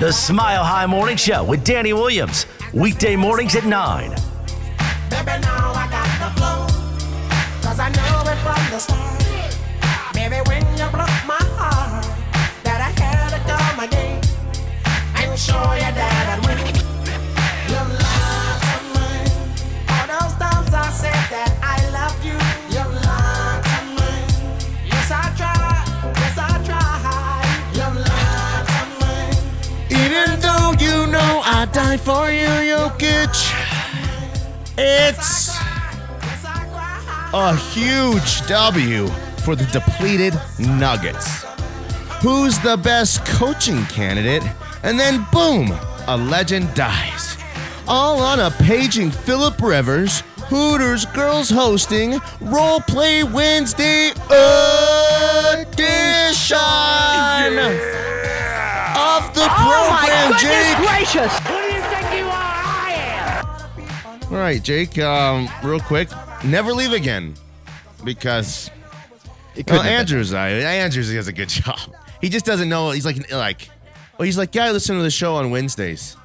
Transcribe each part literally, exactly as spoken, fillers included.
The Smile High Morning Show with Danny Williams. Weekday mornings at nine. Baby, now I got the flow, 'cause I know it from the start. Baby, when you broke my heart, that I had to come again and show you that I'd win. Your love of mine, all those times I said that I love you. Your love of mine, yes I try, yes I try. Your love of mine, even though you know I died for you, you'll get you. It's a huge W for the depleted Nuggets. Who's the best coaching candidate? And then, boom, a legend dies. All on a paging Philip Rivers, Hooters Girls Hosting, Role Play Wednesday edition yeah. of the oh program, Jake. Oh, my goodness Jake. gracious. All right, Jake, um, real quick, never leave again because well, Andrews, I, Andrews does a good job. He just doesn't know. He's like, like, well, he's like, yeah, I listen to the show on Wednesdays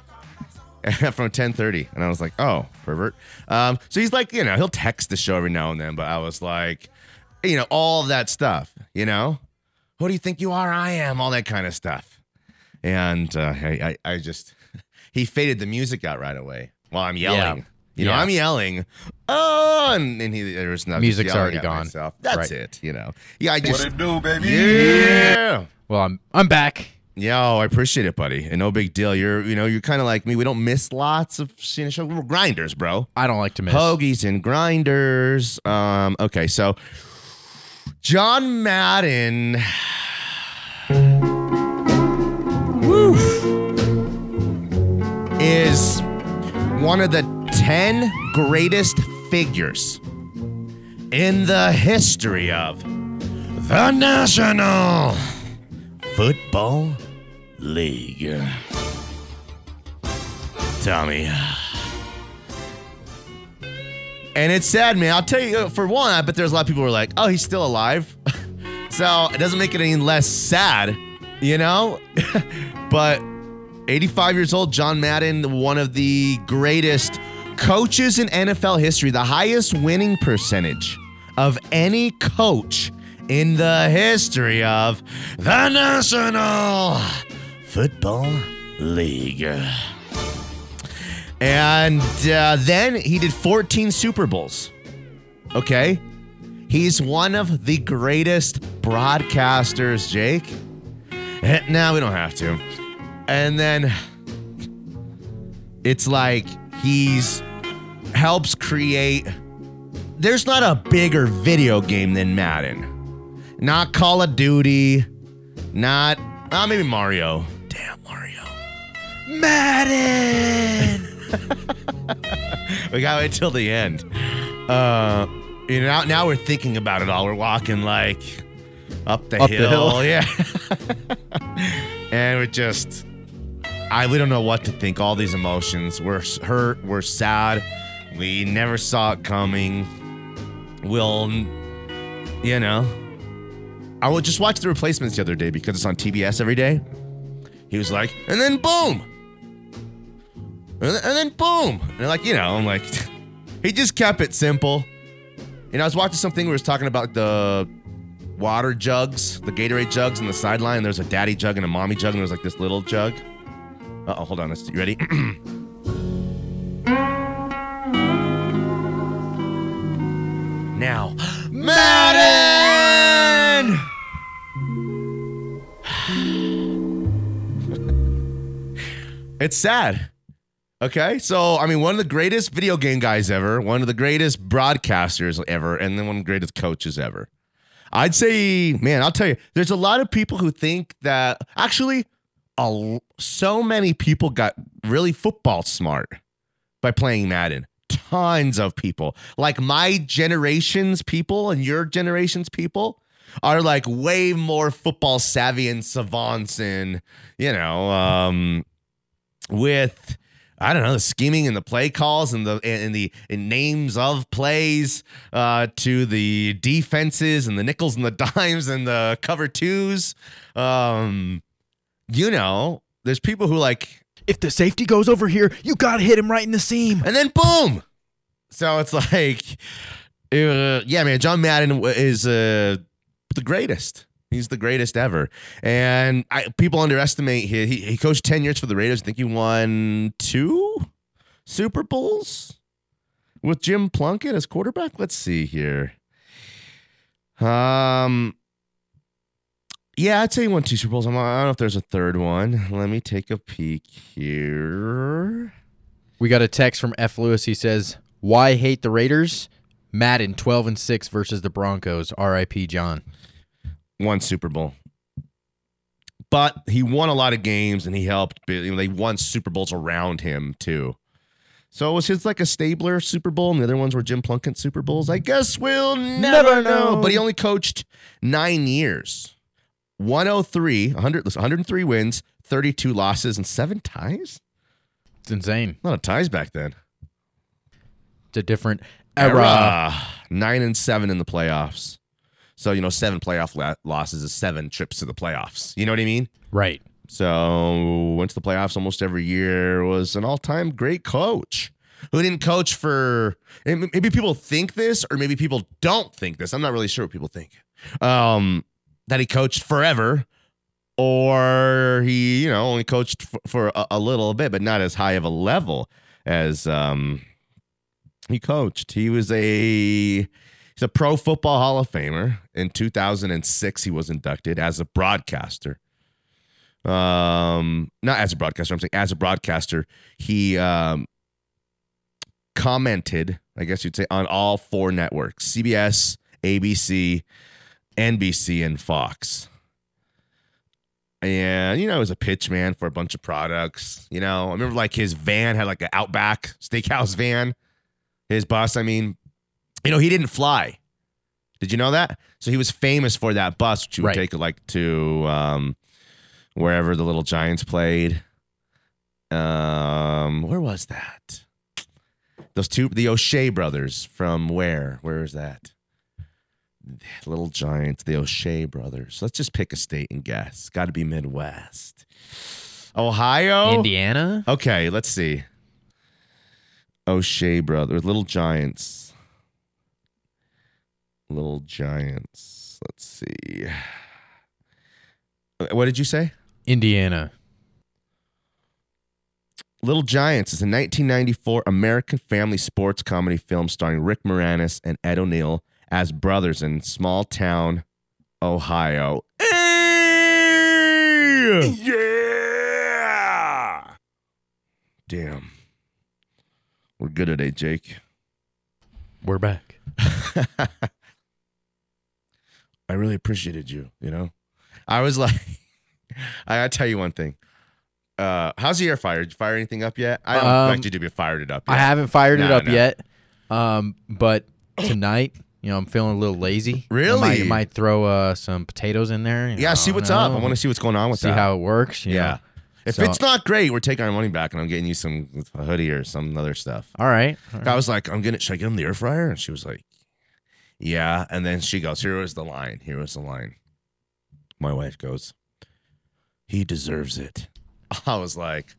from ten thirty. And I was like, oh, pervert. Um, so he's like, you know, he'll text the show every now and then. But I was like, you know, all of that stuff, you know, who do you think you are? I am all that kind of stuff. And uh, I, I, I just he faded the music out right away while I'm yelling. Yeah. You know, yeah. I'm yelling, oh, and, and he, there was nothing. Music's already gone. Myself. That's right. it, you know. Yeah, I just. What it do, baby? Yeah. Well, I'm I'm back. Yeah, oh, I appreciate it, buddy. And no big deal. You're, you know, you're kind of like me. We don't miss lots of you know, we're grinders, bro. I don't like to miss hoagies and grinders. Um, okay, so John Madden. Woo. Is one of the ten greatest figures in the history of the National Football League. Tommy. And it's sad, man. I'll tell you, for one, I bet there's a lot of people who are like, oh, he's still alive. So it doesn't make it any less sad, you know? But eighty-five years old, John Madden, one of the greatest coaches in N F L history, the highest winning percentage of any coach in the history of the National Football League. And uh, then he did fourteen Super Bowls. Okay? He's one of the greatest broadcasters, Jake. No, we don't have to. And then it's like he's helps create. There's not a bigger video game than Madden. Not Call of Duty. Not uh, maybe Mario. Damn Mario. Madden. We gotta wait till the end. Uh, you know, now we're thinking about it all. We're walking like up the up hill. The hill. Yeah. And we're just. I we don't know what to think. All these emotions. We're hurt. We're sad. We never saw it coming. We'll, you know. I would just watch The Replacements the other day because it's on T B S every day. He was like, and then boom, and then boom, and like you know, I'm like, he just kept it simple. And I was watching something where he was talking about the water jugs, the Gatorade jugs on the sideline. There's a daddy jug and a mommy jug, and there's like this little jug. Uh oh, hold on. Let's, you ready? Now, Madden! It's sad. Okay, so I mean, one of the greatest video game guys ever, one of the greatest broadcasters ever, and then one of the greatest coaches ever. I'd say, man, I'll tell you, there's a lot of people who think that actually a, so many people got really football smart by playing Madden. Tons of people, like my generation's people and your generation's people are like way more football savvy and savants and, you know, um, with, I don't know, the scheming and the play calls and the and the and names of plays uh, to the defenses and the nickels and the dimes and the cover twos. Um, you know, there's people who like, if the safety goes over here, you got to hit him right in the seam. And then boom. So it's like, uh, yeah, man, John Madden is uh, the greatest. He's the greatest ever. And I, people underestimate him. He, he coached ten years for the Raiders. I think he won two Super Bowls with Jim Plunkett as quarterback. Let's see here. Um, yeah, I'd say he won two Super Bowls. I'm, I don't know if there's a third one. Let me take a peek here. We got a text from F. Lewis. He says, why hate the Raiders? Madden twelve and six versus the Broncos. R I P John. One Super Bowl. But he won a lot of games, and he helped. You know, they won Super Bowls around him, too. So it was his like a Stabler Super Bowl, and the other ones were Jim Plunkett Super Bowls. I guess we'll never, never know. know. But he only coached nine years. one oh three, one hundred, one hundred three wins, thirty-two losses, and seven ties? It's insane. A lot of ties back then. It's a different era. era. Nine and seven in the playoffs. So, you know, seven playoff la- losses is seven trips to the playoffs. You know what I mean? Right. So, went to the playoffs almost every year. Was an all-time great coach who didn't coach for... Maybe people think this, or maybe people don't think this. I'm not really sure what people think. Um, that he coached forever, or he, you know, only coached for, for a, a little bit, but not as high of a level as um, he coached. He was a... He's a Pro Football Hall of Famer. In two thousand six, he was inducted as a broadcaster. Um, not as a broadcaster. I'm saying as a broadcaster, he um, commented, I guess you'd say, on all four networks. C B S, A B C, N B C, and Fox. And, you know, he was a pitch man for a bunch of products. You know, I remember, like, his van had, like, an Outback Steakhouse van. His bus, I mean... You know, he didn't fly. Did you know that? So he was famous for that bus, which you right. would take like to um, wherever the Little Giants played. Um, where was that? Those two, the O'Shea brothers from where? Where is that? Little Giants, the O'Shea brothers. Let's just pick a state and guess. Got to be Midwest. Ohio? Indiana? Okay, let's see. O'Shea brothers, Little Giants. Little Giants. Let's see. What did you say? Indiana. Little Giants is a nineteen ninety-four American family sports comedy film starring Rick Moranis and Ed O'Neill as brothers in small town Ohio. Yeah! Damn. We're good today, Jake. We're back. I really appreciated you, you know? I was like, I gotta tell you one thing. Uh, how's the air fire? Did you fire anything up yet? I don't um, expect you to be fired it up yet. I haven't fired no, it up no. yet. Um, but tonight, you know, I'm feeling a little lazy. Really? I might, I might throw uh, some potatoes in there. You yeah, know, see what's know. up. I want to see what's going on with see that. See how it works. Yeah. Know? If so, it's not great, we're taking our money back, and I'm getting you some a hoodie or some other stuff. All right. All right. I was like, I'm gonna, should I get him the air fryer? And she was like, yeah, and then she goes, here was the line. Here was the line. My wife goes, he deserves it. I was like,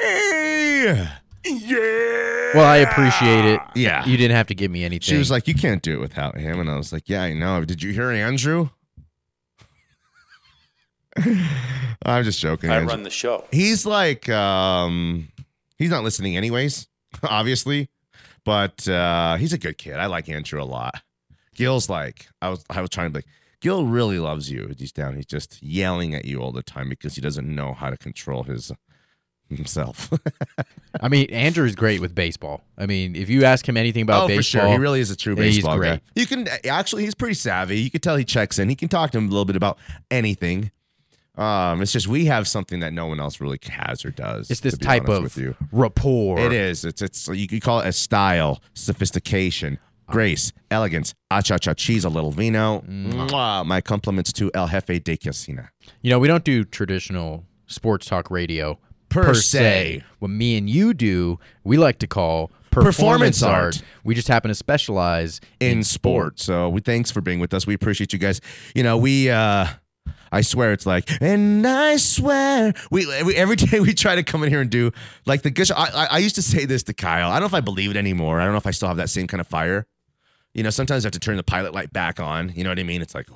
hey, yeah. Well, I appreciate it. Yeah. You didn't have to give me anything. She was like, you can't do it without him. And I was like, yeah, I know. Did you hear Andrew? I'm just joking. I Andrew. run the show. He's like, um, he's not listening anyways, obviously. But uh, he's a good kid. I like Andrew a lot. Gil's like, I was I was trying to be like, Gil really loves you. He's down. He's just yelling at you all the time because he doesn't know how to control his himself. I mean, Andrew's great with baseball. I mean, if you ask him anything about oh, baseball. For sure. He really is a true baseball he's great. guy. You can actually, he's pretty savvy. You can tell he checks in. He can talk to him a little bit about anything. Um, it's just we have something that no one else really has or does. It's this type of rapport. It is. It's it's you could call it a style, sophistication, grace, elegance, achacha cheese, a little vino. Mwah. My compliments to El Jefe de Casina. You know, we don't do traditional sports talk radio per, per se. se. What me and you do, we like to call performance, performance art. art. We just happen to specialize in, in sport. sport. So we thanks for being with us. We appreciate you guys. You know, we uh I swear it's like, and I swear. We, we every day we try to come in here and do like the gush. I, I used to say this to Kyle. I don't know if I believe it anymore. I don't know if I still have that same kind of fire. You know, sometimes I have to turn the pilot light back on. You know what I mean? It's like,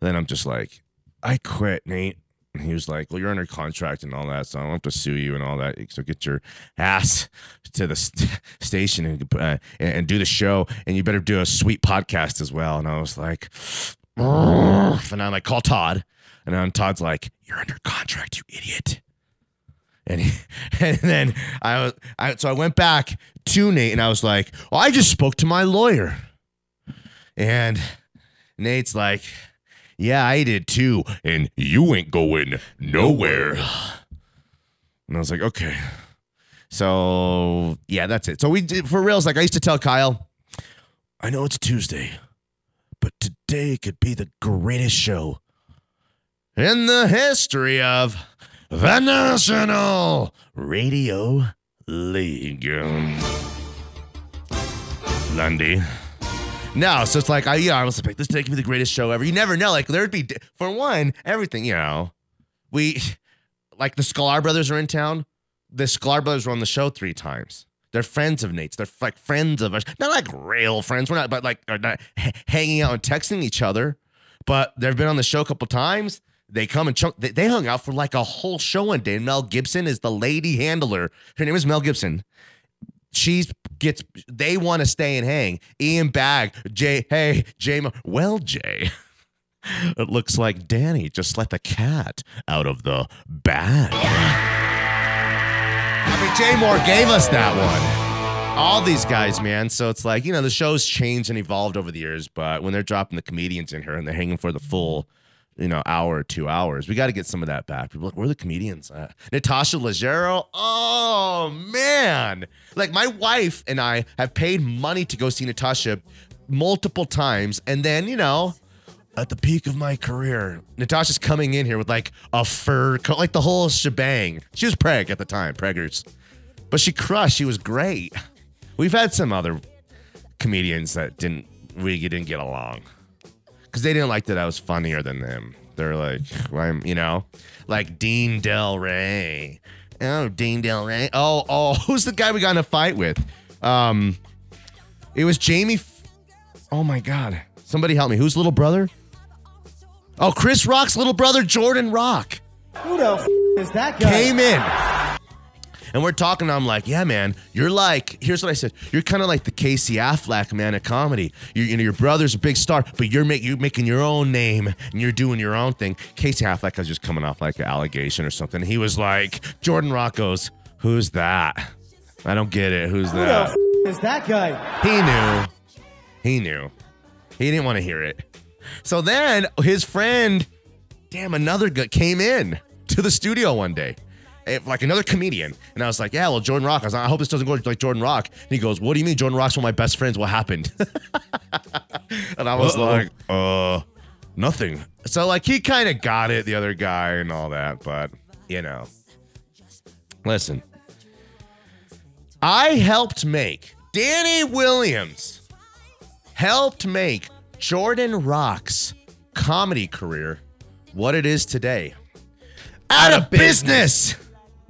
then I'm just like, I quit, Nate. And he was like, well, you're under contract and all that, so I don't have to sue you and all that. So get your ass to the st- station and, uh, and and do the show, and you better do a sweet podcast as well. And I was like, and I'm like, call Todd. And then Todd's like, you're under contract, you idiot. And he, and then I was, I, so I went back to Nate, and I was like, well, I just spoke to my lawyer. And Nate's like, yeah, I did too, and you ain't going nowhere. And I was like, okay. So, yeah, that's it. So we did, for reals, like I used to tell Kyle, I know it's Tuesday, but today could be the greatest show in the history of the National Radio League. Lundy. No, so it's like, I, yeah, I was like, this day could be the greatest show ever. You never know. Like, there'd be, for one, everything, you know. We, like, the Sklar brothers are in town. The Sklar brothers were on the show three times. They're friends of Nate's. They're, like, friends of us. Not, like, real friends. We're not, but, like, are not h- hanging out and texting each other. But they've been on the show a couple times. They come and chunk. They, they hung out for, like, a whole show one day. And Mel Gibson is the lady handler. Her name is Mel Gibson. She's gets, they want to stay and hang. Ian Bagg, Jay, hey, Jay Moore. Well, Jay, it looks like Danny just let the cat out of the bag. I mean, Jay Moore gave us that one. All these guys, man. So it's like, you know, the show's changed and evolved over the years, but when they're dropping the comedians in here and they're hanging for the full, you know, hour or two hours, we got to get some of that back. People are like, where are the comedians at? Natasha Legero. Oh, man. Like, my wife and I have paid money to go see Natasha multiple times. And then, you know, at the peak of my career, Natasha's coming in here with, like, a fur coat, like the whole shebang. She was preg at the time, preggers. But she crushed. She was great. We've had some other comedians that didn't, we didn't get along. Because they didn't like that I was funnier than them. They're like, I'm, you know, like Dean Del Rey. Oh, Dean Del Rey. Oh, oh, who's the guy we got in a fight with? Um, it was Jamie. F- oh my God! Somebody help me. Who's little brother? Oh, Chris Rock's little brother, Jordan Rock. Who the f- is that guy? Came in, and we're talking. And I'm like, yeah, man. You're like, here's what I said. You're kind of like the Casey Affleck, man, of comedy. You're, you know, your brother's a big star, but you're, make, you're making your own name and you're doing your own thing. Casey Affleck was just coming off like an allegation or something. He was like, Jordan Rock goes, who's that? I don't get it. Who's that? Who the f- is that guy? He knew. He knew. He didn't want to hear it. So then his friend, damn, another guy came in to the studio one day. Like another comedian. And I was like, yeah, well, Jordan Rock. I was like, I hope this doesn't go like Jordan Rock. And he goes, what do you mean Jordan Rock's one of my best friends? What happened? And I was Uh-oh. like, uh, nothing. So like he kind of got it, the other guy and all that. But, you know, listen, I helped make Danny Williams helped make Jordan Rock's comedy career what it is today. Out, out of business. business.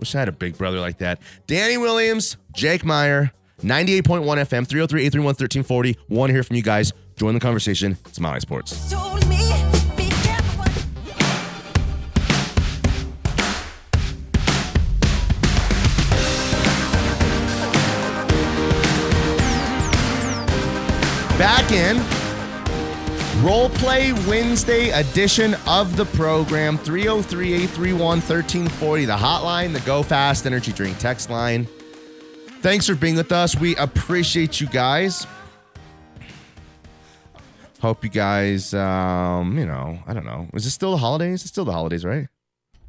Wish I had a big brother like that. Danny Williams, Jake Meyer, ninety-eight point one F M, three oh three, eight three one, one three four oh. Want to hear from you guys. Join the conversation. It's Mile High Sports. Back in. Roleplay Wednesday edition of the program, three oh three, eight three one, one three four oh, the hotline, the Go Fast Energy Drink text line. Thanks for being with us. We appreciate you guys. Hope you guys, um, you know, I don't know. Is it still the holidays? It's still the holidays, right?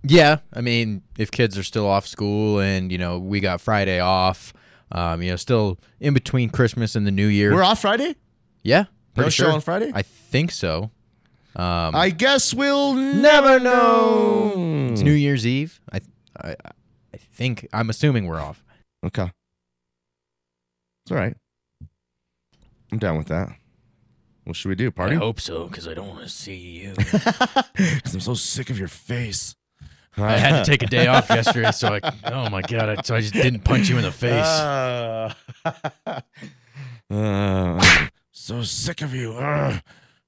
Yeah. I mean, if kids are still off school and, you know, we got Friday off, um, you know, still in between Christmas and the New Year. We're off Friday? Yeah. No sure. show on Friday? I think so. Um, I guess we'll never know. know. It's New Year's Eve. I, I, I think. I'm assuming we're off. Okay. It's all right. I'm down with that. What should we do? Party? I hope so, because I don't want to see you. Because I'm so sick of your face. I had to take a day off yesterday, so I, oh my God, I, so I just didn't punch you in the face. Uh, uh, so sick of you. Uh,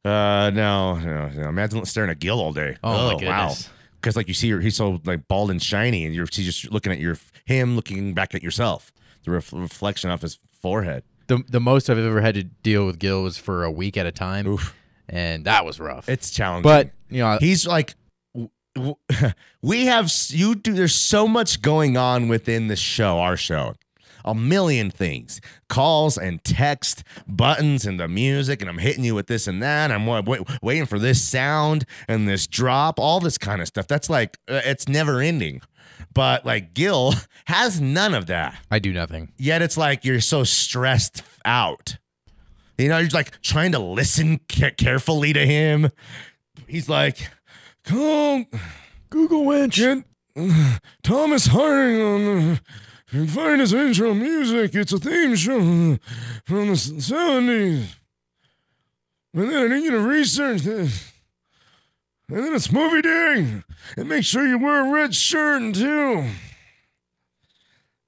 uh, no, no, no, imagine staring at Gil all day. Oh, oh my goodness. Wow. Because like you see, her, he's so like bald and shiny, and you're he's just looking at your him looking back at yourself, the ref, reflection off his forehead. The the most I've ever had to deal with Gil was for a week at a time, Oof. and that was rough. It's challenging, but you know he's like. We have you do. There's so much going on within the show, our show, a million things, calls and text, buttons and the music, and I'm hitting you with this and that. I'm wait, waiting for this sound and this drop, all this kind of stuff. That's like it's never ending. But like Gil has none of that. I do nothing. Yet it's like you're so stressed out. You know, you're like trying to listen carefully to him. He's like. Come Google Winch. Get Thomas Harding on the find his intro music. It's a theme show from the seventies. And then I need you to research this. And then it's movie day. And make sure you wear a red shirt and too.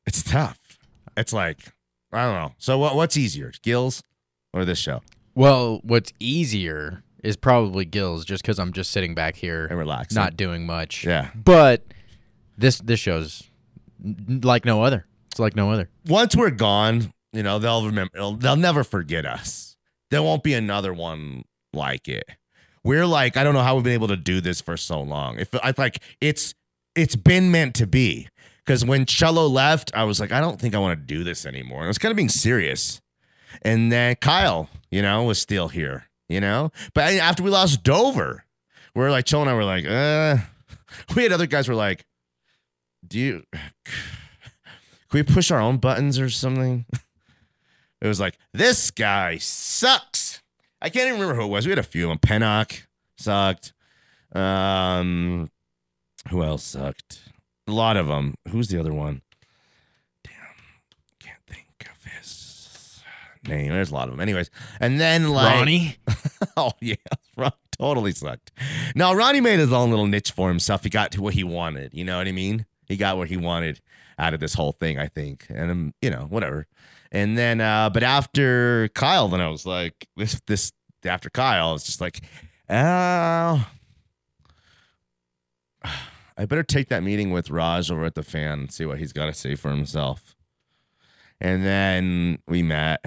It's tough. It's like, I don't know. So what? what's easier, Gil's or this show? Well, what's easier... is probably Gil's, just because I'm just sitting back here and relaxing, not doing much. Yeah, but this this show's like no other. It's like no other. Once we're gone, you know they'll remember. They'll, they'll never forget us. There won't be another one like it. We're like I don't know how we've been able to do this for so long. If I like it's it's been meant to be. Because when Chelo left, I was like I don't think I want to do this anymore. And I was kind of being serious. And then Kyle, you know, was still here. You know, but after we lost Dover, we we're like, Chelo and I were like, uh, we had other guys were like, do you, can we push our own buttons or something? It was like, this guy sucks. I can't even remember who it was. We had a few of them. Pennock sucked. Um, who else sucked? A lot of them. Who's the other one? Damn, can't think of his name. There's a lot of them. Anyways, and then like Ronnie. Oh, yeah. Ron totally sucked. No, Ronnie made his own little niche for himself. He got to what he wanted. You know what I mean? He got what he wanted out of this whole thing, I think. And, um, you know, whatever. And then, uh, but after Kyle, then I was like, this, this, after Kyle, I was just like, oh, I better take that meeting with Raj over at the fan and see what he's got to say for himself. And then we met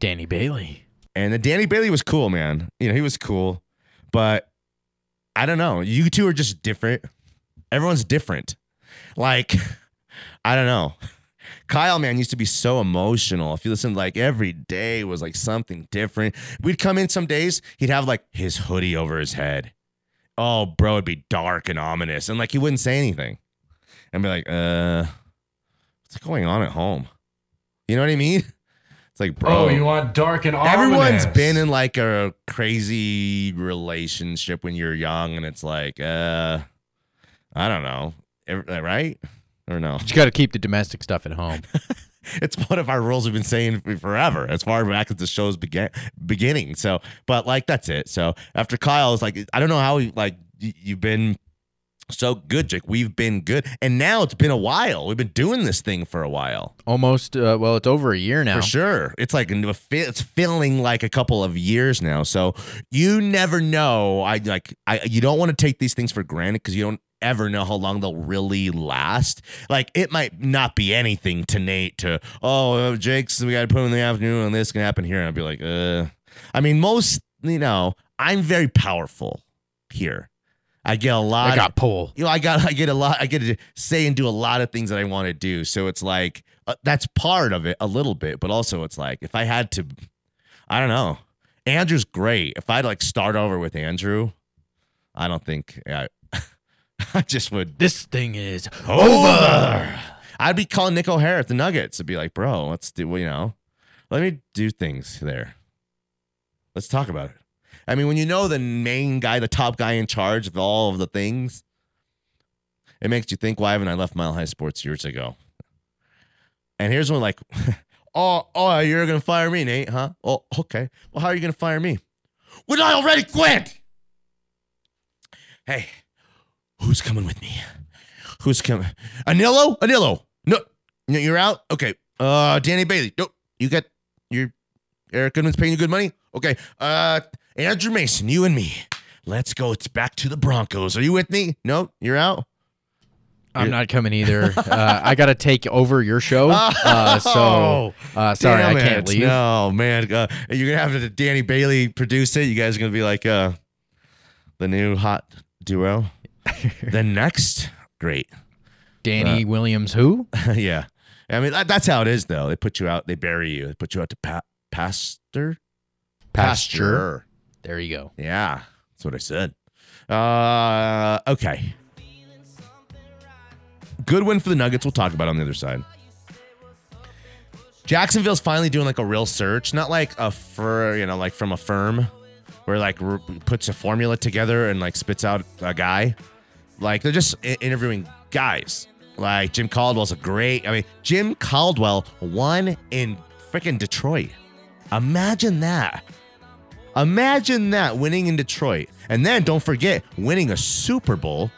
Danny Bailey. And the Danny Bailey was cool, man. You know, he was cool. But I don't know. You two are just different. Everyone's different. Like, I don't know. Kyle, man, used to be so emotional. If you listen, like, every day was, like, something different. We'd come in some days. He'd have, like, his hoodie over his head. Oh, bro, it'd be dark and ominous. And, like, he wouldn't say anything. And be like, uh, what's going on at home? You know what I mean? It's like, bro, oh, you want dark and ominous. Everyone's been in like a crazy relationship when you're young, and it's like, uh, I don't know, right? Or no? But you got to keep the domestic stuff at home. It's one of our rules we've been saying forever, as far back as the show's begin beginning. So, but like that's it. So after Kyle, it's like I don't know how like you've been so good, Jake. We've been good, and now it's been a while. We've been doing this thing for a while. Almost, uh, well, it's over a year now. For sure, it's like it's feeling like a couple of years now. So you never know. I like I. You don't want to take these things for granted because you don't ever know how long they'll really last. Like it might not be anything to Nate. To oh, Jake's we got to put him in the afternoon, and this can happen here. And I'd be like, uh. I mean, most you know, I'm very powerful here. I get a lot. I got pull. You know, I got. I get a lot. I get to say and do a lot of things that I want to do. So it's like uh, that's part of it, a little bit. But also, it's like if I had to, I don't know. Andrew's great. If I'd like start over with Andrew, I don't think I. I just would. This thing is over. over. I'd be calling Nick O'Hare at the Nuggets. I'd be like, bro, let's do. Well, you know, let me do things there. Let's talk about it. I mean, when you know the main guy, the top guy in charge of all of the things, it makes you think, why haven't I left Mile High Sports years ago? And here's one like, oh, oh, you're going to fire me, Nate, huh? Oh, okay. Well, how are you going to fire me? when I already quit? Hey, who's coming with me? Who's coming? Anillo? Anillo. No, no, you're out? Okay. Uh, Danny Bailey. Nope. You got your Eric Goodman's paying you good money? Okay. Uh, Andrew Mason, you and me. Let's go. It's back to the Broncos. Are you with me? No, you're out. I'm not coming either. uh, I got to take over your show. Uh, so, uh, sorry, I can't leave. No, man. Uh, you're going to have to Danny Bailey produce it. You guys are going to be like uh, the new hot duo. Then next, great. Danny uh, Williams who? Yeah. I mean, that, that's how it is, though. They put you out. They bury you. They put you out to pa pastor? pasture. Pasture. There you go. Yeah. That's what I said. Uh, okay. Good win for the Nuggets. We'll talk about it on the other side. Jacksonville's finally doing like a real search, not like a fur, you know, like from a firm where like r puts a formula together and like spits out a guy. Like they're just i interviewing guys. Like Jim Caldwell's a great. I mean, Jim Caldwell won in freaking Detroit. Imagine that. Imagine that winning in Detroit, and then don't forget winning a Super Bowl.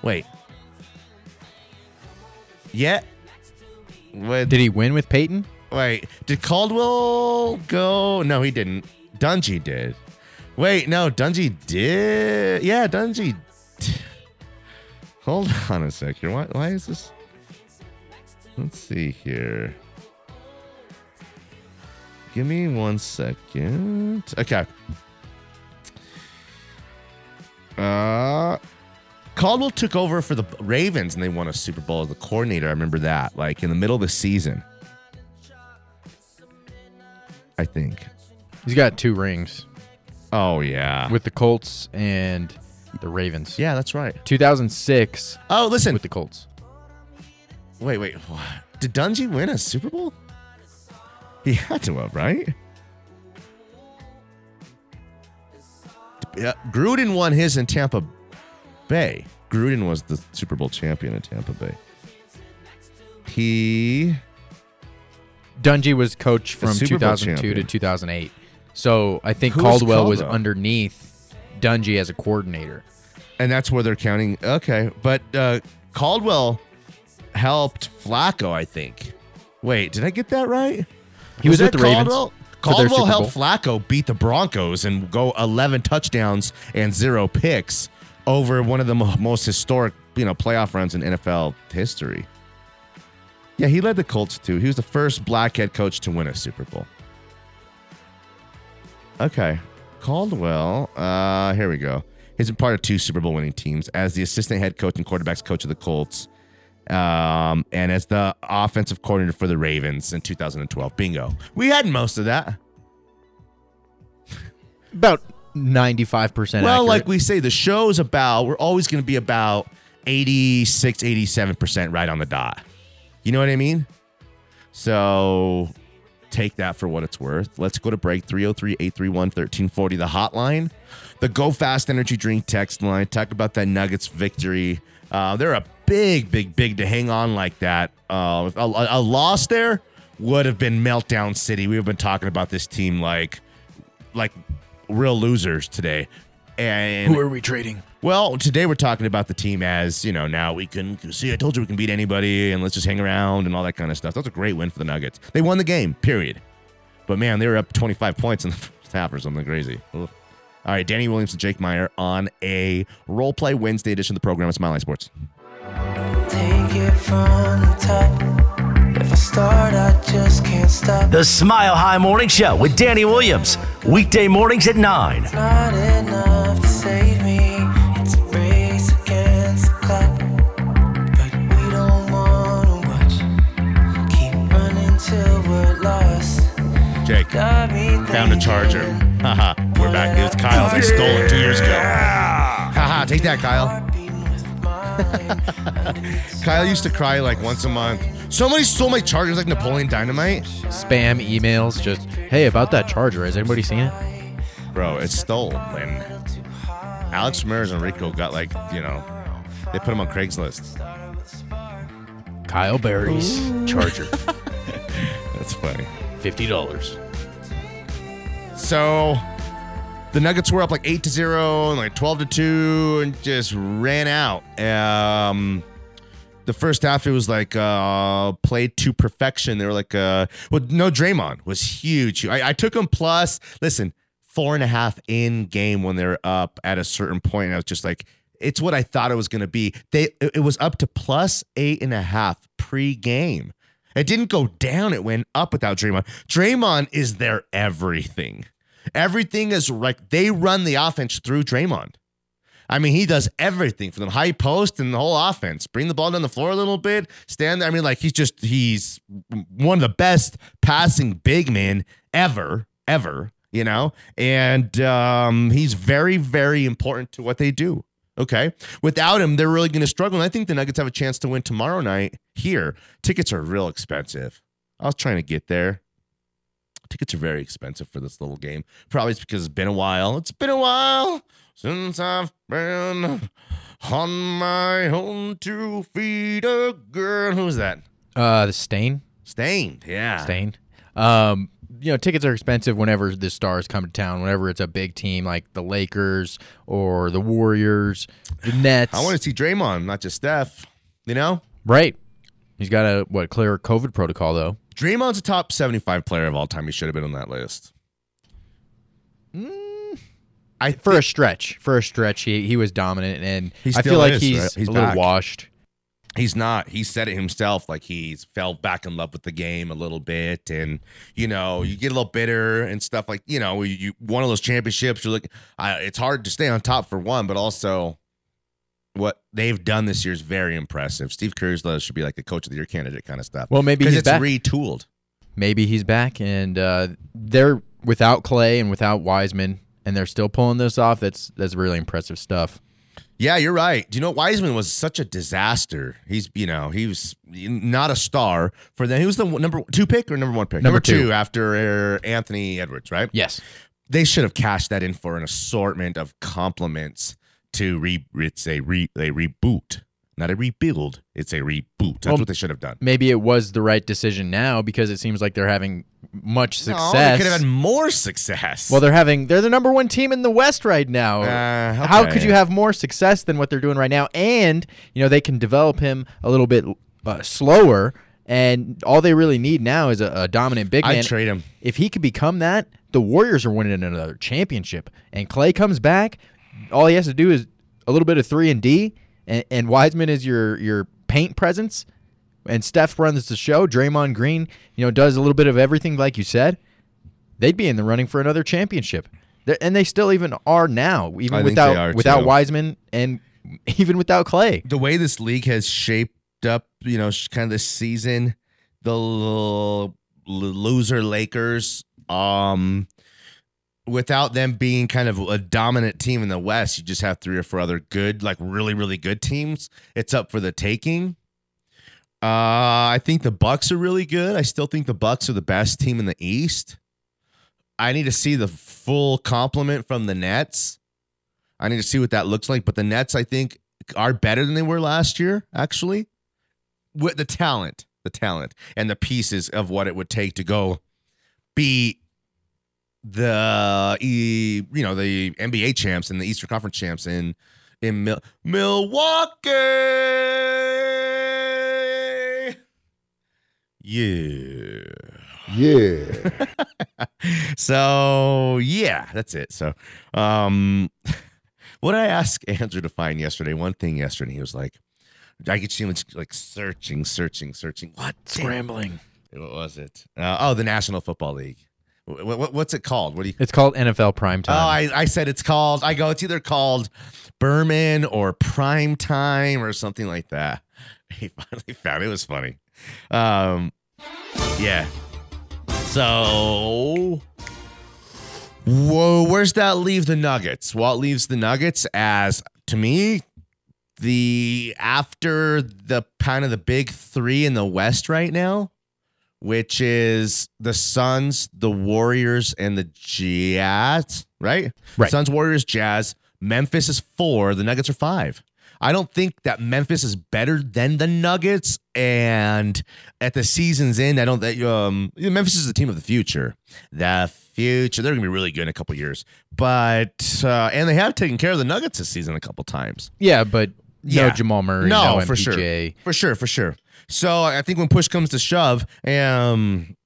Wait. Yeah. With, did he win with Peyton? Wait, did Caldwell go? No, he didn't. Dungy did. Wait, no, Dungy did. Yeah, Dungy. Hold on a sec here. Why, why is this? Let's see here. Give me one second. Okay. Uh... Caldwell took over for the Ravens, and they won a Super Bowl as the coordinator. I remember that, like, in the middle of the season. I think. He's got two rings. Oh, yeah. With the Colts and the Ravens. Yeah, that's right. two thousand six. Oh, listen. With the Colts. Wait, wait. What? Did Dungy win a Super Bowl? He had to have, right? Yeah, Gruden won his in Tampa Bay. Gruden was the Super Bowl champion in Tampa Bay. He Dungy was coach from two thousand two to two thousand eight. So I think Caldwell was underneath Dungy as a coordinator. And that's where they're counting. Okay. But uh, Caldwell helped Flacco, I think. Wait, did I get that right? He was, was with the Caldwell? Ravens. Caldwell helped Flacco beat the Broncos and go eleven touchdowns and zero picks over one of the most historic, you know, playoff runs in N F L history. Yeah, he led the Colts too. He was the first black head coach to win a Super Bowl. Okay, Caldwell. Uh, here we go. He's been part of two Super Bowl winning teams as the assistant head coach and quarterbacks coach of the Colts, um, and as the offensive coordinator for the Ravens in two thousand twelve. Bingo. We had most of that. About ninety-five percent accurate. Well, like we say, the show's about, we're always going to be about eighty-six, eighty-seven percent right on the dot. You know what I mean? So take that for what it's worth. Let's go to break. Three oh three, eight three one, one three four oh, the hotline. The Go Fast Energy Drink text line. Talk about that Nuggets victory. Uh, they're a big, big, big to hang on like that. Uh, a, a loss there would have been meltdown city. We've been talking about this team like, like, real losers today. And who are we trading? Well, today we're talking about the team as, you know, now we can see, I told you we can beat anybody and let's just hang around and all that kind of stuff. That's a great win for the Nuggets. They won the game, period. But man, they were up twenty-five points in the first half or something crazy. Ugh. All right, Danny Williams and Jake Meyer on a Role Play Wednesday edition of the program. It's My Life Sports. Take it from the top. If I start, I just can't stop. The Smile High Morning Show with Danny Williams. Weekday mornings at nine. It's not enough to save me. It's a race against the clock. But we don't want to watch. Keep running till we're lost. Jake, found a charger. Haha, we're back. It was Kyle's. I stole it two years ago. Haha, take that, Kyle. Kyle used to cry like once a month. Somebody stole my charger like Napoleon Dynamite. Spam emails just, hey, about that charger. Has anybody seen it? Bro, it's stolen. Alex Mers and Rico got like, you know, they put him on Craigslist. Kyle Berry's Ooh. charger. That's funny. fifty dollars. So, the Nuggets were up like eight to zero and like twelve to two, and just ran out. Um, the first half, it was like uh, played to perfection. They were like, uh, well, no, Draymond was huge. I, I took him plus. Listen, four and a half in game when they're up at a certain point. And I was just like, it's what I thought it was going to be. They it was up to plus eight and a half pre-game. It didn't go down. It went up without Draymond. Draymond is their everything. Everything is right. They run the offense through Draymond. I mean, he does everything for them. High post and the whole offense. Bring the ball down the floor a little bit. Stand there. I mean, like, he's just, he's one of the best passing big men ever, ever, you know? And um, he's very, very important to what they do. Okay. Without him, they're really going to struggle. And I think the Nuggets have a chance to win tomorrow night here. Tickets are real expensive. I was trying to get there. Tickets are very expensive for this little game. Probably it's because it's been a while. It's been a while since I've been on my own two feet again. Who's that? Uh, the Stain. Stained, yeah. Stained. Um, you know, tickets are expensive whenever the stars come to town, whenever it's a big team like the Lakers or the Warriors, the Nets. I want to see Draymond, not just Steph, you know? Right. He's got a, what, clear COVID protocol, though. Draymond's a top seventy-five player of all time. He should have been on that list. Mm, I for a stretch, for a stretch, he he was dominant, and he I feel like is, he's, right? he's a back. little washed. He's not. He said it himself. Like, he's fell back in love with the game a little bit, and you know, you get a little bitter and stuff. Like, you know, you one of those championships. You're like, I, it's hard to stay on top for one, but also what they've done this year is very impressive. Steve Kerr should be like the coach of the year candidate kind of stuff. Well, maybe he's it's back. retooled. Maybe he's back, and uh, they're without Klay and without Wiseman, and they're still pulling this off. That's that's really impressive stuff. Yeah, you're right. Do you know Wiseman was such a disaster? He's you know he was not a star for them. He was the number two pick or number one pick. Number, number two. two after Anthony Edwards, right? Yes. They should have cashed that in for an assortment of compliments. To re, it's a re, a reboot, not a rebuild. It's a reboot. That's well, what they should have done. Maybe it was the right decision now because it seems like they're having much success. No, they could have had more success. Well, they're having they're the number one team in the West right now. Uh, okay. How could you have more success than what they're doing right now? And you know they can develop him a little bit uh, slower. And all they really need now is a, a dominant big man. I'd trade him if he could become that. The Warriors are winning another championship, and Klay comes back. All he has to do is a little bit of three and D, and, and Wiseman is your your paint presence, and Steph runs the show. Draymond Green, you know, does a little bit of everything, like you said. They'd be in the running for another championship, They're, and they still even are now, even I without without too. Wiseman and even without Klay. The way this league has shaped up, you know, kind of this season, the l- loser Lakers, um. without them being kind of a dominant team in the West, you just have three or four other good, like really, really good teams. It's up for the taking. Uh, I think the Bucks are really good. I still think the Bucks are the best team in the East. I need to see the full compliment from the Nets. I need to see what that looks like. But the Nets, I think, are better than they were last year, actually, with the talent, the talent and the pieces of what it would take to go be the you know the N B A champs and the Eastern Conference champs in in Mil- Milwaukee. Yeah, yeah. So yeah, that's it. So, um, what I asked Andrew to find yesterday, one thing yesterday, he was like, I could see him like searching, searching, searching. What scrambling? What was it? Uh, oh, the National Football League. What's it called? What do you? It's called N F L Primetime. Oh, I, I said it's called. I go. It's either called Berman or Primetime or something like that. He finally found it. It was funny. Um, yeah. So, whoa, where's that leave the Nuggets? Well, it leaves the Nuggets as to me the after the kind of the big three in the West right now, which is the Suns, the Warriors, and the Jazz, right? Right. Suns, Warriors, Jazz. Memphis is four. The Nuggets are five. I don't think that Memphis is better than the Nuggets. And at the season's end, I don't think um, Memphis is the team of the future. The future. They're going to be really good in a couple years. But uh, and they have taken care of the Nuggets this season a couple times. Yeah, but yeah. no Jamal Murray. No, no for M P J. sure. For sure, for sure. So I think when push comes to shove, um,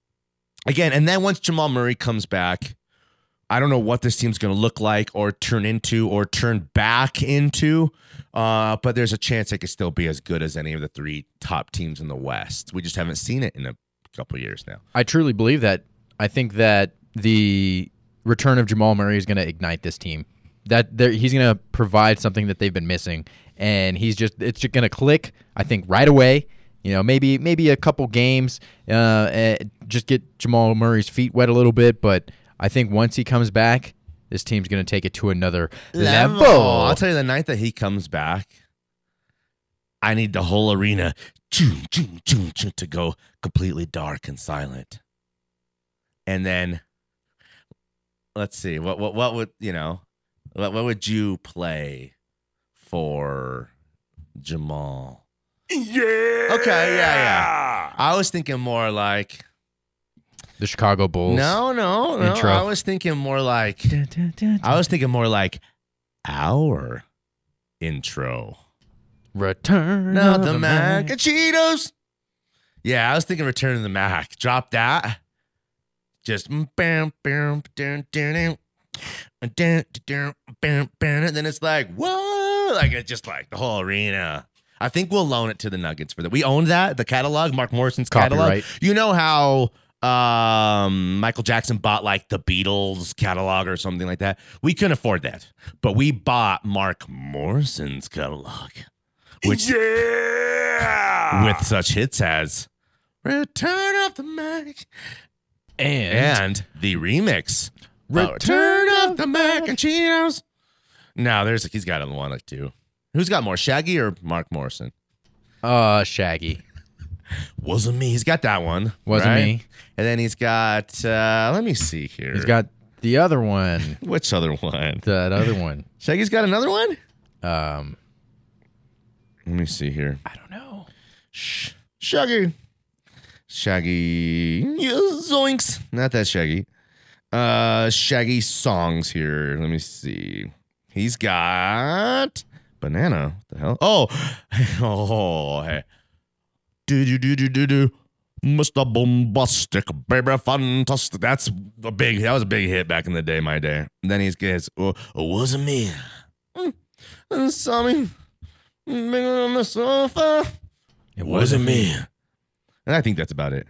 again, and then once Jamal Murray comes back, I don't know what this team's going to look like or turn into or turn back into, uh, but there's a chance they could still be as good as any of the three top teams in the West. We just haven't seen it in a couple of years now. I truly believe that. I think that the return of Jamal Murray is going to ignite this team. That he's going to provide something that they've been missing, and he's just it's just going to click, I think, right away. You know, maybe maybe a couple games, uh, just get Jamal Murray's feet wet a little bit, but I think once he comes back, this team's going to take it to another level. level. I'll tell you, the night that he comes back, I need the whole arena to go completely dark and silent. And then, let's see, what what what would you know? What, what would you play for Jamal? Yeah. Okay. Yeah. Yeah. I was thinking more like the Chicago Bulls. No, no, no. Intro. I was thinking more like dun, dun, dun, dun. I was thinking more like our intro. Return no, of the, the Mac and Cheetos. Yeah, I was thinking Return of the Mac. Drop that. Just bam, bam, dun, dun, dun, dun, bam, bam, and then it's like whoa, like it's just like the whole arena. I think we'll loan it to the Nuggets for that. We own that, the catalog, Mark Morrison's catalog. Copyright. You know how um, Michael Jackson bought like the Beatles catalog or something like that? We couldn't afford that, but we bought Mark Morrison's catalog, which yeah, with such hits as "Return of the Mac" and, and the remix "Return, Return of the Mac and Cheetos." Now there's he's got a one or two. Who's got more, Shaggy or Mark Morrison? Uh, Shaggy. Wasn't me. He's got that one. Wasn't right? me. And then he's got, uh, let me see here. He's got the other one. Which other one? That other one. Shaggy's got another one? Um, Let me see here. I don't know. Shh. Shaggy. Shaggy. Yeah, zoinks. Not that Shaggy. Uh, Shaggy songs here. Let me see. He's got... Banana? What the hell? Oh, oh, hey. Do, do, do, do, do, do. Mister Bombastic, baby, fantastic. That's a big, that was a big hit back in the day, my day. And then he's gets, oh, it wasn't me. I saw me. On the sofa. It wasn't me. And I think that's about it.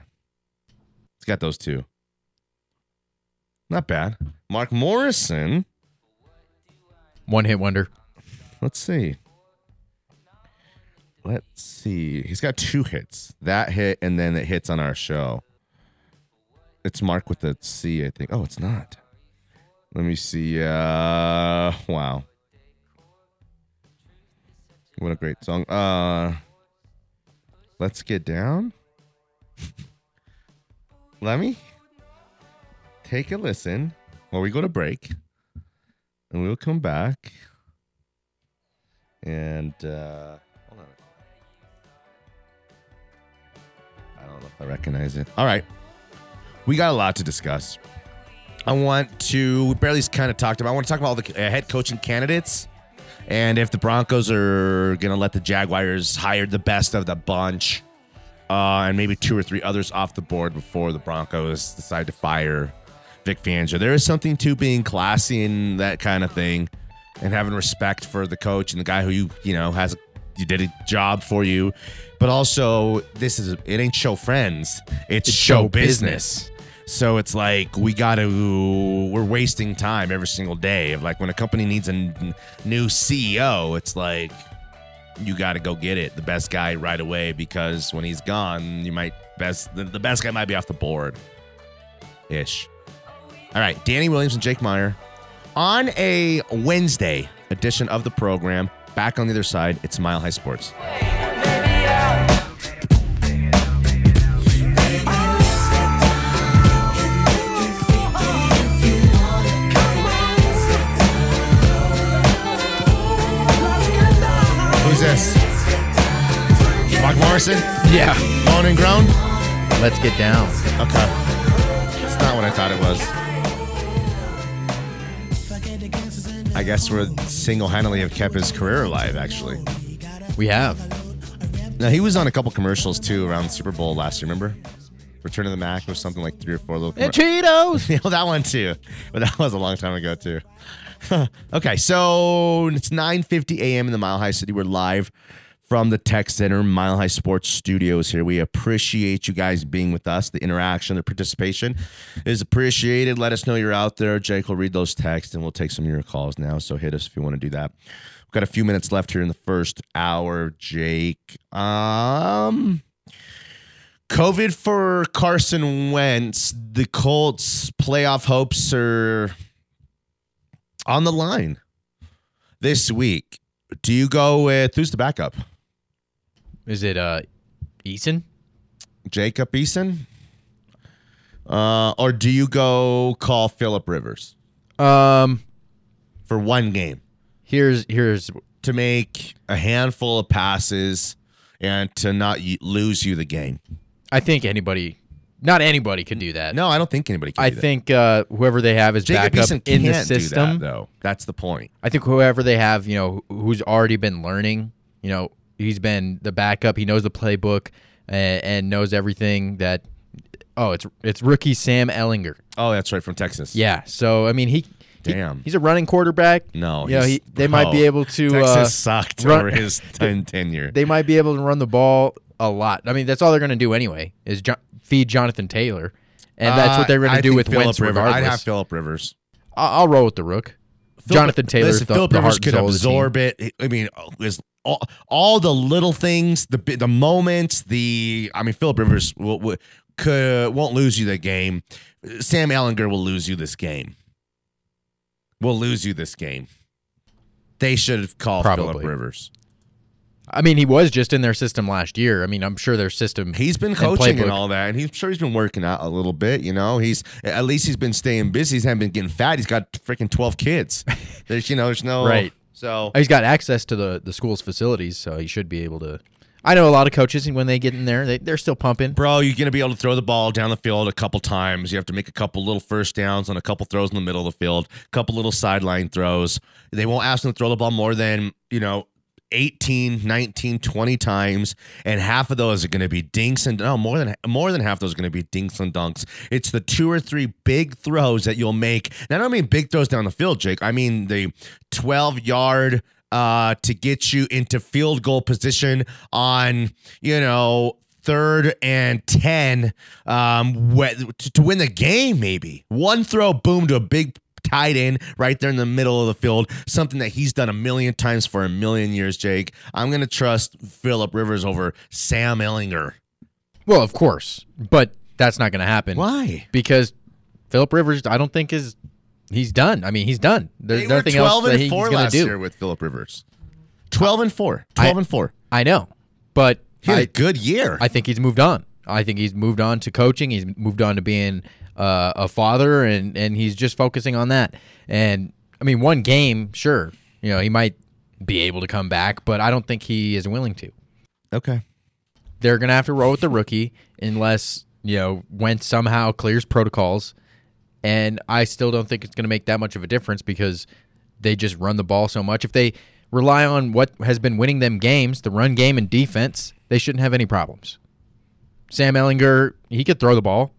It's got those two. Not bad. Mark Morrison. One hit wonder. Let's see. Let's see. He's got two hits. That hit and then it hits on our show. It's Mark with the C, I think. Oh, it's not. Let me see. Uh, wow. What a great song. Uh, let's get down. Let me take a listen while we go to break. And we'll come back. And, uh, hold on. I don't know if I recognize it. All right. We got a lot to discuss. I want to, we barely kind of talked about, I want to talk about all the head coaching candidates and if the Broncos are going to let the Jaguars hire the best of the bunch uh, and maybe two or three others off the board before the Broncos decide to fire Vic Fangio. There is something to being classy and that kind of thing. And having respect for the coach and the guy who you you know has a, you did a job for you, but also this is it ain't show friends, it's, it's show, show business. business. So it's like we gotta we're wasting time every single day. Of like when a company needs a n- new C E O, it's like you gotta go get it the best guy right away because when he's gone, you might best the, the best guy might be off the board, ish. All right, Danny Williams and Jake Meyer. On a Wednesday edition of the program, back on the other side, it's Mile High Sports. Who's this? Mark Morrison? Yeah. Moan and groan? Let's get down. Okay. That's not what I thought it was. I guess we're single-handedly have kept his career alive, actually. We have. Now, he was on a couple commercials, too, around the Super Bowl last year, remember? Return of the Mac or something, like three or four little commercials. And Cheetos! You know, that one, too. But that was a long time ago, too. Okay, so it's nine fifty a m in the Mile High City. We're live from the Tech Center, Mile High Sports Studios here. We appreciate you guys being with us. The interaction, the participation is appreciated. Let us know you're out there. Jake will read those texts, and we'll take some of your calls now. So hit us if you want to do that. We've got a few minutes left here in the first hour, Jake. Um... COVID for Carson Wentz. The Colts' playoff hopes are on the line this week. Do you go with who's the backup? Is it uh, Eason? Jacob Eason? Uh, or do you go call Philip Rivers? Um, for one game. Here's here's to make a handful of passes and to not lose you the game. I think anybody, not anybody, can do that. No, I don't think anybody can I do that. I think uh, whoever they have is Jacob backup Eason in the system. Do that, though. That's the point. I think whoever they have, you know, who's already been learning, you know, he's been the backup. He knows the playbook and, and knows everything that, oh, it's it's rookie Sam Ehlinger. Oh, that's right, from Texas. Yeah, so, I mean, he... Damn. He, he's a running quarterback. No. You know, he, they might oh, be able to... Texas uh, sucked run, over his ten, tenure. They might be able to run the ball... a lot. I mean, that's all they're going to do anyway is jo- feed Jonathan Taylor, and uh, that's what they're going to do with Wentz regardless. I'd have Philip Rivers. I- I'll roll with the Rook. Phillip, Jonathan Taylor. Listen, Philip Rivers could absorb it. I mean, there's all, all the little things, the the moments, the. I mean, Philip Rivers will, will, could won't lose you the game. Sam Ehlinger will lose you this game. Will lose you this game. They should have called Philip Rivers. I mean, he was just in their system last year. I mean, I'm sure their system. He's been coaching and, and all that, and he's sure he's been working out a little bit. You know, he's at least he's been staying busy. He's haven't been getting fat. He's got freaking twelve kids. There's, you know, there's no right. So he's got access to the the school's facilities, so he should be able to. I know a lot of coaches, and when they get in there, they, they're still pumping. Bro, you're going to be able to throw the ball down the field a couple times. You have to make a couple little first downs on a couple throws in the middle of the field, a couple little sideline throws. They won't ask them to throw the ball more than, you know, eighteen, nineteen, twenty times, and half of those are going to be dinks and no more than more than half of those are going to be dinks and dunks. It's the two or three big throws that you'll make. Now, I don't mean big throws down the field, Jake. I mean the twelve-yard uh, to get you into field goal position on, you know, third and ten um, to win the game. Maybe one throw, boom, to a big. Tied in right there in the middle of the field, something that he's done a million times for a million years, Jake. I'm going to trust Philip Rivers over Sam Ehlinger. Well, of course, but that's not going to happen. Why? Because Philip Rivers, I don't think is he's done. I mean, he's done. There's they nothing else that he's going to do. twelve and four last year with Philip Rivers. twelve and four twelve I, and four. I know, but he had I, a good year. I think he's moved on. I think he's moved on to coaching. He's moved on to being Uh, a father, and, and he's just focusing on that. And, I mean, one game, sure, you know, he might be able to come back, but I don't think he is willing to. Okay. They're going to have to roll with the rookie unless, you know, Wentz somehow clears protocols, and I still don't think it's going to make that much of a difference because they just run the ball so much. If they rely on what has been winning them games, the run game and defense, they shouldn't have any problems. Sam Ehlinger, he could throw the ball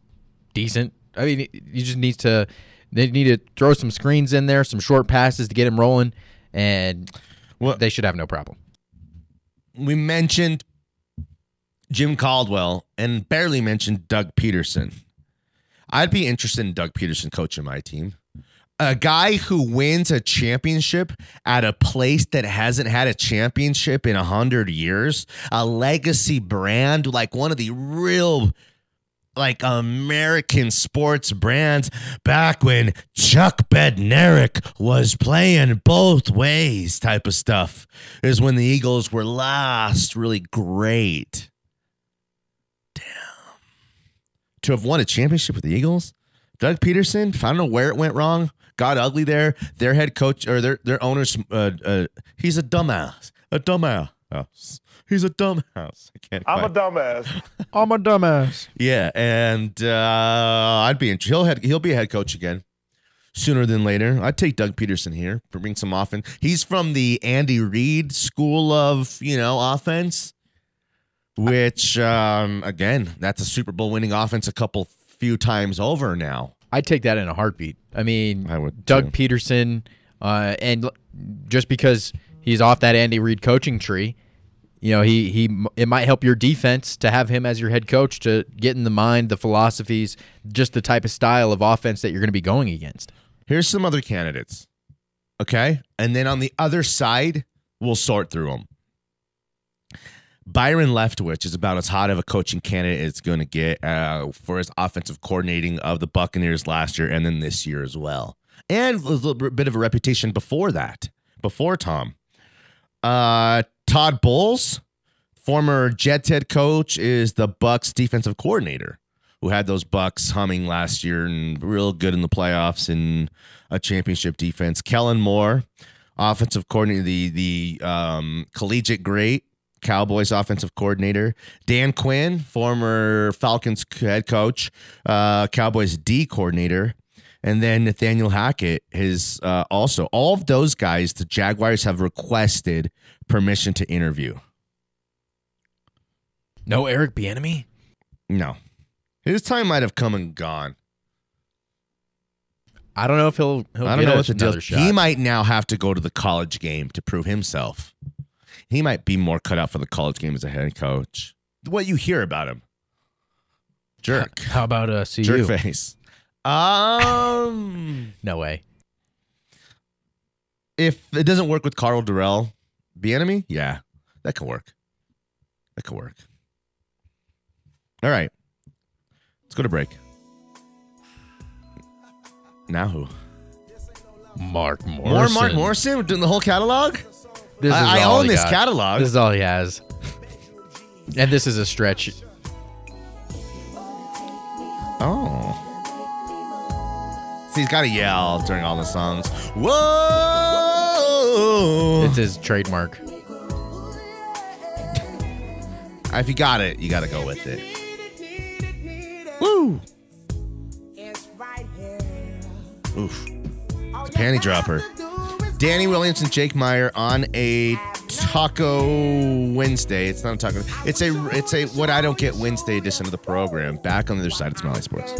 decent. I mean, you just need to they need to throw some screens in there, some short passes to get him rolling, and well, they should have no problem. We mentioned Jim Caldwell and barely mentioned Doug Peterson. I'd be interested in Doug Peterson coaching my team. A guy who wins a championship at a place that hasn't had a championship in one hundred years, a legacy brand, like one of the real... like American sports brands back when Chuck Bednarik was playing both ways type of stuff is when the Eagles were last really great. Damn. To have won a championship with the Eagles, Doug Peterson, I don't know where it went wrong, got ugly there. Their head coach or their, their owner's, uh, uh, he's a dumbass, a dumbass. Oh, he's a dumbass. I can't I'm a dumbass. I'm a dumbass. Yeah, and uh, I'd be in, he'll head, he'll be a head coach again sooner than later. I'd take Doug Peterson here, bring some offense. He's from the Andy Reid school of, you know, offense, which um, again, that's a Super Bowl winning offense a couple few times over now. I'd take that in a heartbeat. I mean, I would Doug too. Peterson, uh, and just because he's off that Andy Reid coaching tree, you know, he he it might help your defense to have him as your head coach to get in the mind, the philosophies, just the type of style of offense that you're going to be going against. Here's some other candidates, okay? And then on the other side, we'll sort through them. Byron Leftwich is about as hot of a coaching candidate it's going to get uh, for his offensive coordinating of the Buccaneers last year and then this year as well. And a little bit of a reputation before that, before Tom. Uh, Todd Bowles, former Jets head coach, is the Bucs defensive coordinator who had those Bucs humming last year and real good in the playoffs and a championship defense. Kellen Moore, offensive coordinator, the the um, collegiate great, Cowboys offensive coordinator. Dan Quinn, former Falcons head coach, uh, Cowboys D coordinator. And then Nathaniel Hackett is uh, also. All of those guys, the Jaguars have requested permission to interview. No Eric Bieniemy? No. His time might have come and gone. I don't know if he'll, he'll I don't get know what the deal. Shot. He might now have to go to the college game to prove himself. He might be more cut out for the college game as a head coach. What you hear about him. Jerk. How about uh, C U? Jerk face. Um, no way. If it doesn't work with Carl Durrell, Bieniemy, yeah, that could work. That could work. All right, let's go to break. Now who? Mark Morrison. More Mark Morrison. We're doing the whole catalog. This I, is I own this got. catalog. This is all he has. And this is a stretch. Oh. He's got to yell during all the songs. Whoa! It's his trademark. If you got it, you got to go with it. Woo! Oof. It's a panty dropper. Danny Williams and Jake Meyer on a Taco Wednesday. It's not a taco. It's a, it's a what I don't get Wednesday edition of the program. Back on the other side, it's Smiley Sports.